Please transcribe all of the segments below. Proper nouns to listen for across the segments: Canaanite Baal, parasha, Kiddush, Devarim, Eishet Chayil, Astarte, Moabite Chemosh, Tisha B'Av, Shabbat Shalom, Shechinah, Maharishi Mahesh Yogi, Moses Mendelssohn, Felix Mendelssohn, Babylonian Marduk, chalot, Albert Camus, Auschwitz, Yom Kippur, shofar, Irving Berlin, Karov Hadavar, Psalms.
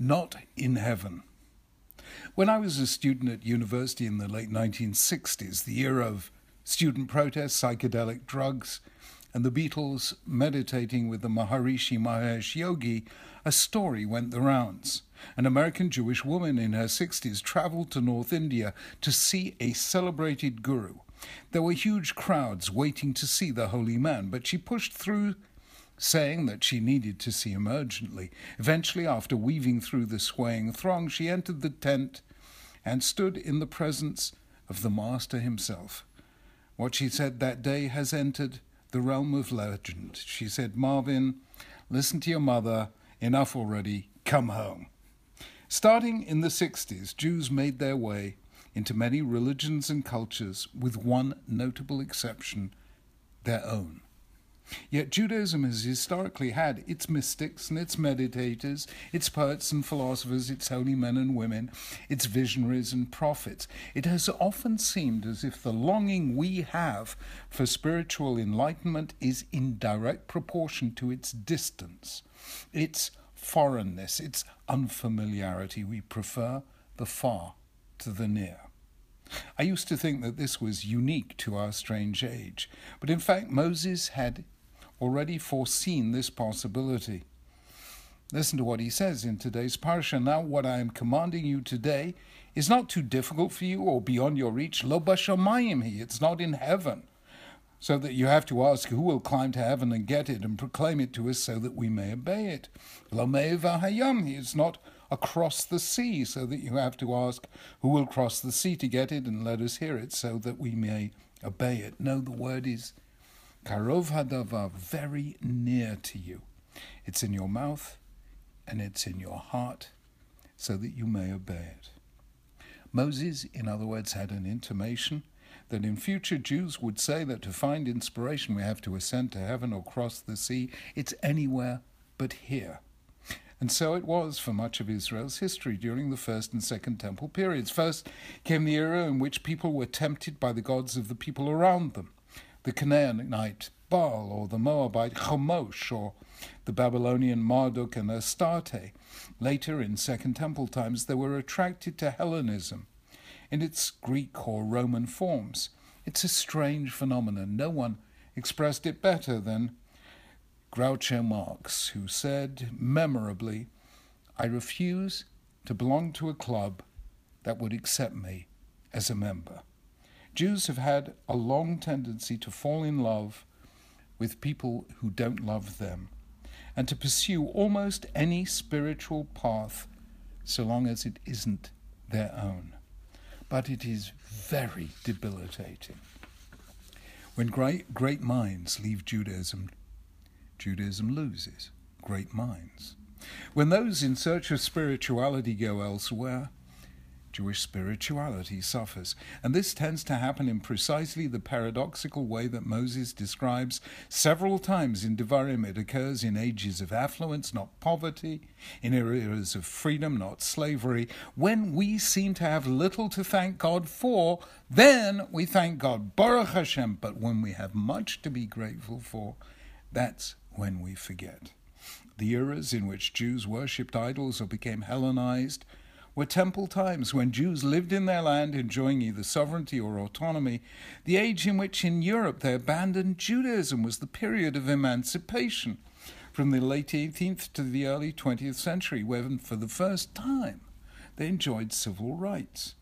not in heaven. When I was a student at university in the late 1960s, the year of student protests, psychedelic drugs, and the Beatles meditating with the Maharishi Mahesh Yogi, a story went the rounds. An American Jewish woman in her 60s traveled to North India to see a celebrated guru. There were huge crowds waiting to see the holy man, but she pushed through, saying that she needed to see him urgently. Eventually, after weaving through the swaying throng, she entered the tent and stood in the presence of the master himself. What she said that day has entered the realm of legend. She said, "Marvin, listen to your mother. Enough already. Come home." Starting in the 60s, Jews made their way into many religions and cultures, with one notable exception, their own. Yet Judaism has historically had its mystics and its meditators, its poets and philosophers, its holy men and women, its visionaries and prophets. It has often seemed as if the longing we have for spiritual enlightenment is in direct proportion to its distance, its foreignness, its unfamiliarity. We prefer the far to the near. I used to think that this was unique to our strange age, but in fact Moses had already foreseen this possibility. Listen to what he says in today's parasha. "Now what I am commanding you today is not too difficult for you or beyond your reach. Lo bashamayim hi," it's not in heaven, so that you have to ask who will climb to heaven and get it and proclaim it to us so that we may obey it. Lo me'eva hayam hi, it's not across the sea, so that you have to ask who will cross the sea to get it and let us hear it so that we may obey it. No, the word is Karov Hadavar, very near to you. It's in your mouth and it's in your heart so that you may obey it. Moses, in other words, had an intimation that in future Jews would say that to find inspiration we have to ascend to heaven or cross the sea. It's anywhere but here. And so it was for much of Israel's history during the First and Second Temple periods. First came the era in which people were tempted by the gods of the people around them, the Canaanite Baal or the Moabite Chemosh or the Babylonian Marduk and Astarte. Later, in Second Temple times, they were attracted to Hellenism in its Greek or Roman forms. It's a strange phenomenon. No one expressed it better than Groucho Marx, who said memorably, "I refuse to belong to a club that would accept me as a member." Jews have had a long tendency to fall in love with people who don't love them and to pursue almost any spiritual path so long as it isn't their own. But it is very debilitating. When great minds leave Judaism, Judaism loses great minds. When those in search of spirituality go elsewhere, Jewish spirituality suffers. And this tends to happen in precisely the paradoxical way that Moses describes several times in Devarim. It occurs in ages of affluence, not poverty, in eras of freedom, not slavery. When we seem to have little to thank God for, then we thank God, Baruch Hashem. But when we have much to be grateful for, that's when we forget. The eras in which Jews worshipped idols or became Hellenized were temple times when Jews lived in their land enjoying either sovereignty or autonomy. The age in which in Europe they abandoned Judaism was the period of emancipation from the late 18th to the early 20th century, when for the first time they enjoyed civil rights.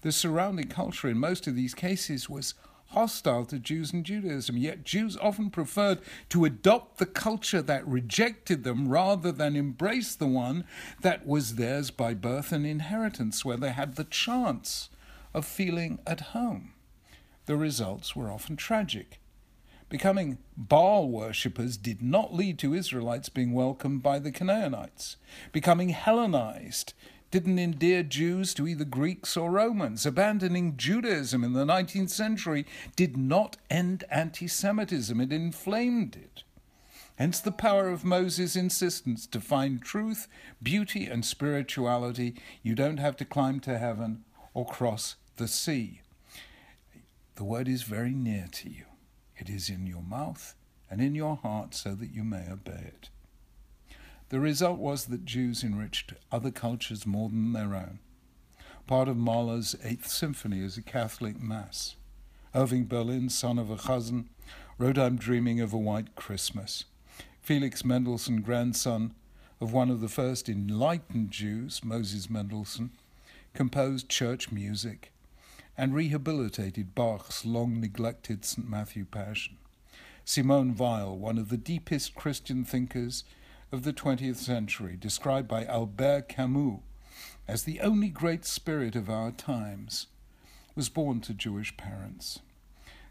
The surrounding culture in most of these cases was hostile to Jews and Judaism, yet Jews often preferred to adopt the culture that rejected them rather than embrace the one that was theirs by birth and inheritance, where they had the chance of feeling at home. The results were often tragic. Becoming Baal worshippers did not lead to Israelites being welcomed by the Canaanites. Becoming Hellenized didn't endear Jews to either Greeks or Romans. Abandoning Judaism in the 19th century did not end anti-Semitism, it inflamed it. Hence the power of Moses' insistence to find truth, beauty and spirituality. You don't have to climb to heaven or cross the sea. The word is very near to you. It is in your mouth and in your heart so that you may obey it. The result was that Jews enriched other cultures more than their own. Part of Mahler's Eighth Symphony is a Catholic Mass. Irving Berlin, son of a chazan, wrote I'm Dreaming of a White Christmas. Felix Mendelssohn, grandson of one of the first enlightened Jews, Moses Mendelssohn, composed church music and rehabilitated Bach's long-neglected St. Matthew Passion. Simone Weil, one of the deepest Christian thinkers of the 20th century, described by Albert Camus as the only great spirit of our times, was born to Jewish parents.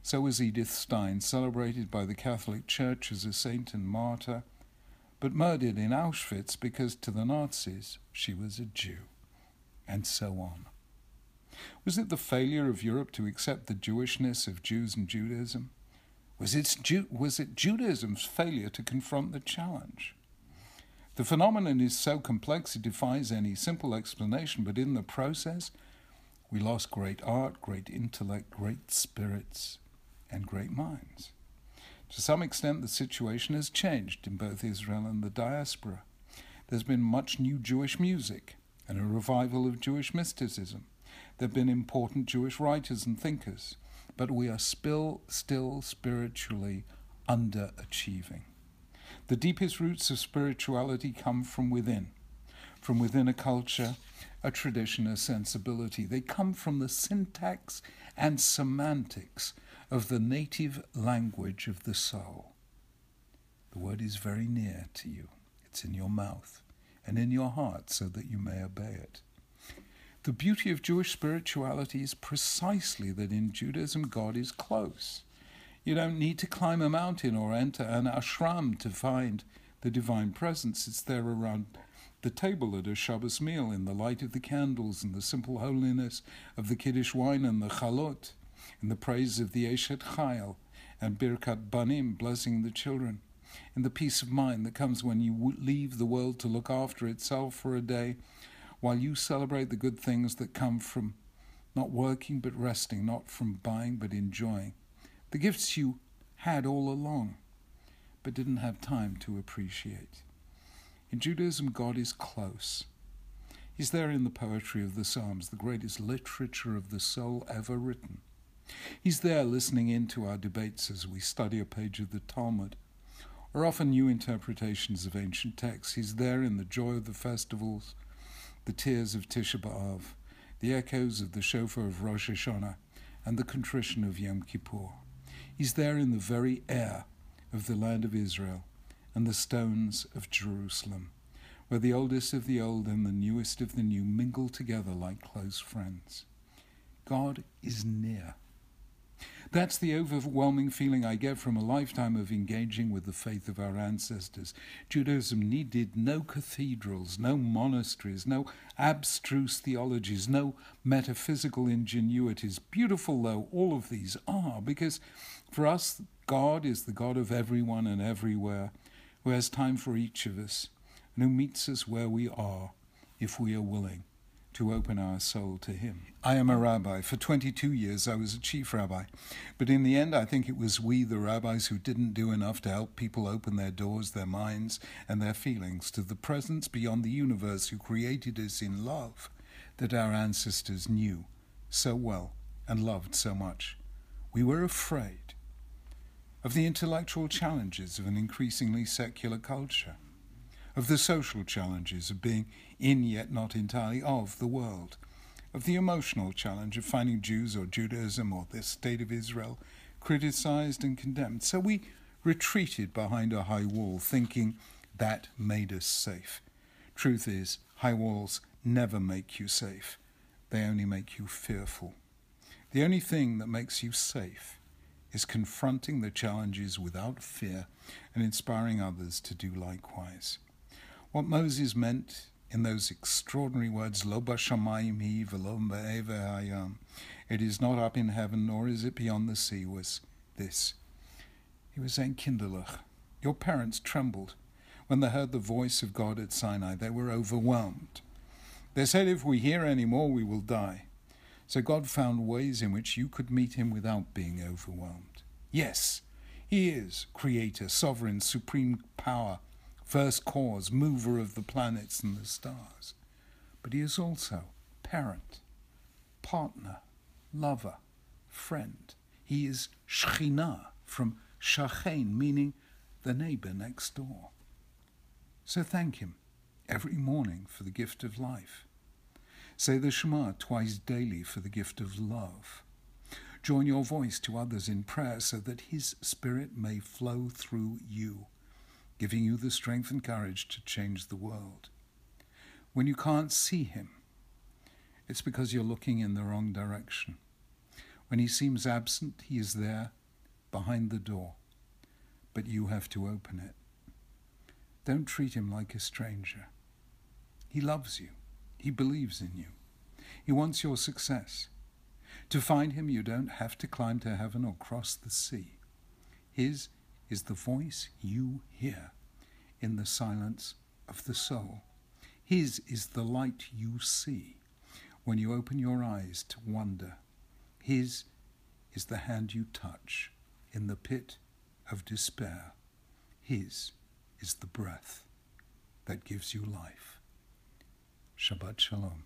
So was Edith Stein, celebrated by the Catholic Church as a saint and martyr, but murdered in Auschwitz because to the Nazis she was a Jew, and so on. Was it the failure of Europe to accept the Jewishness of Jews and Judaism? Was it Judaism's failure to confront the challenge? The phenomenon is so complex it defies any simple explanation, but in the process, we lost great art, great intellect, great spirits, and great minds. To some extent, the situation has changed in both Israel and the diaspora. There's been much new Jewish music and a revival of Jewish mysticism. There have been important Jewish writers and thinkers, but we are still spiritually underachieving. The deepest roots of spirituality come from within a culture, a tradition, a sensibility. They come from the syntax and semantics of the native language of the soul. The word is very near to you. It's in your mouth and in your heart so that you may obey it. The beauty of Jewish spirituality is precisely that in Judaism, God is close. You don't need to climb a mountain or enter an ashram to find the divine presence. It's there around the table at a Shabbos meal, in the light of the candles, in the simple holiness of the Kiddush wine and the chalot, in the praise of the Eishet Chayil and Birkat Banim, blessing the children, in the peace of mind that comes when you leave the world to look after itself for a day, while you celebrate the good things that come from not working but resting, not from buying but enjoying. The gifts you had all along, but didn't have time to appreciate. In Judaism, God is close. He's there in the poetry of the Psalms, the greatest literature of the soul ever written. He's there listening in to our debates as we study a page of the Talmud, or often new interpretations of ancient texts. He's there in the joy of the festivals, the tears of Tisha B'Av, the echoes of the shofar of Rosh Hashanah, and the contrition of Yom Kippur. He's there in the very air of the land of Israel and the stones of Jerusalem, where the oldest of the old and the newest of the new mingle together like close friends. God is near. That's the overwhelming feeling I get from a lifetime of engaging with the faith of our ancestors. Judaism needed no cathedrals, no monasteries, no abstruse theologies, no metaphysical ingenuities, beautiful though all of these are, because for us, God is the God of everyone and everywhere, who has time for each of us, and who meets us where we are, if we are willing to open our soul to him. I am a rabbi. For 22 years I was a chief rabbi, but in the end I think it was we, the rabbis, who didn't do enough to help people open their doors, their minds, and their feelings to the presence beyond the universe, who created us in love that our ancestors knew so well and loved so much. We were afraid of the intellectual challenges of an increasingly secular culture, of the social challenges of being in yet not entirely of the world, of the emotional challenge of finding Jews or Judaism or the state of Israel criticized and condemned. So we retreated behind a high wall, thinking that made us safe. Truth is, high walls never make you safe. They only make you fearful. The only thing that makes you safe is confronting the challenges without fear and inspiring others to do likewise. What Moses meant in those extraordinary words, Lo b'shamayim hi v'lo me'ever hayam, it is not up in heaven, nor is it beyond the sea, was this. He was saying, Kinderlich, your parents trembled when they heard the voice of God at Sinai. They were overwhelmed. They said, if we hear any more, we will die. So God found ways in which you could meet him without being overwhelmed. Yes, he is creator, sovereign, supreme power, first cause, mover of the planets and the stars. But he is also parent, partner, lover, friend. He is Shechinah, from Shachain, meaning the neighbor next door. So thank him every morning for the gift of life. Say the Shema twice daily for the gift of love. Join your voice to others in prayer so that his spirit may flow through you, giving you the strength and courage to change the world. When you can't see him, it's because you're looking in the wrong direction. When he seems absent, he is there behind the door, but you have to open it. Don't treat him like a stranger. He loves you. He believes in you. He wants your success. To find him, you don't have to climb to heaven or cross the sea. His is the voice you hear in the silence of the soul. His is the light you see when you open your eyes to wonder. His is the hand you touch in the pit of despair. His is the breath that gives you life. Shabbat Shalom.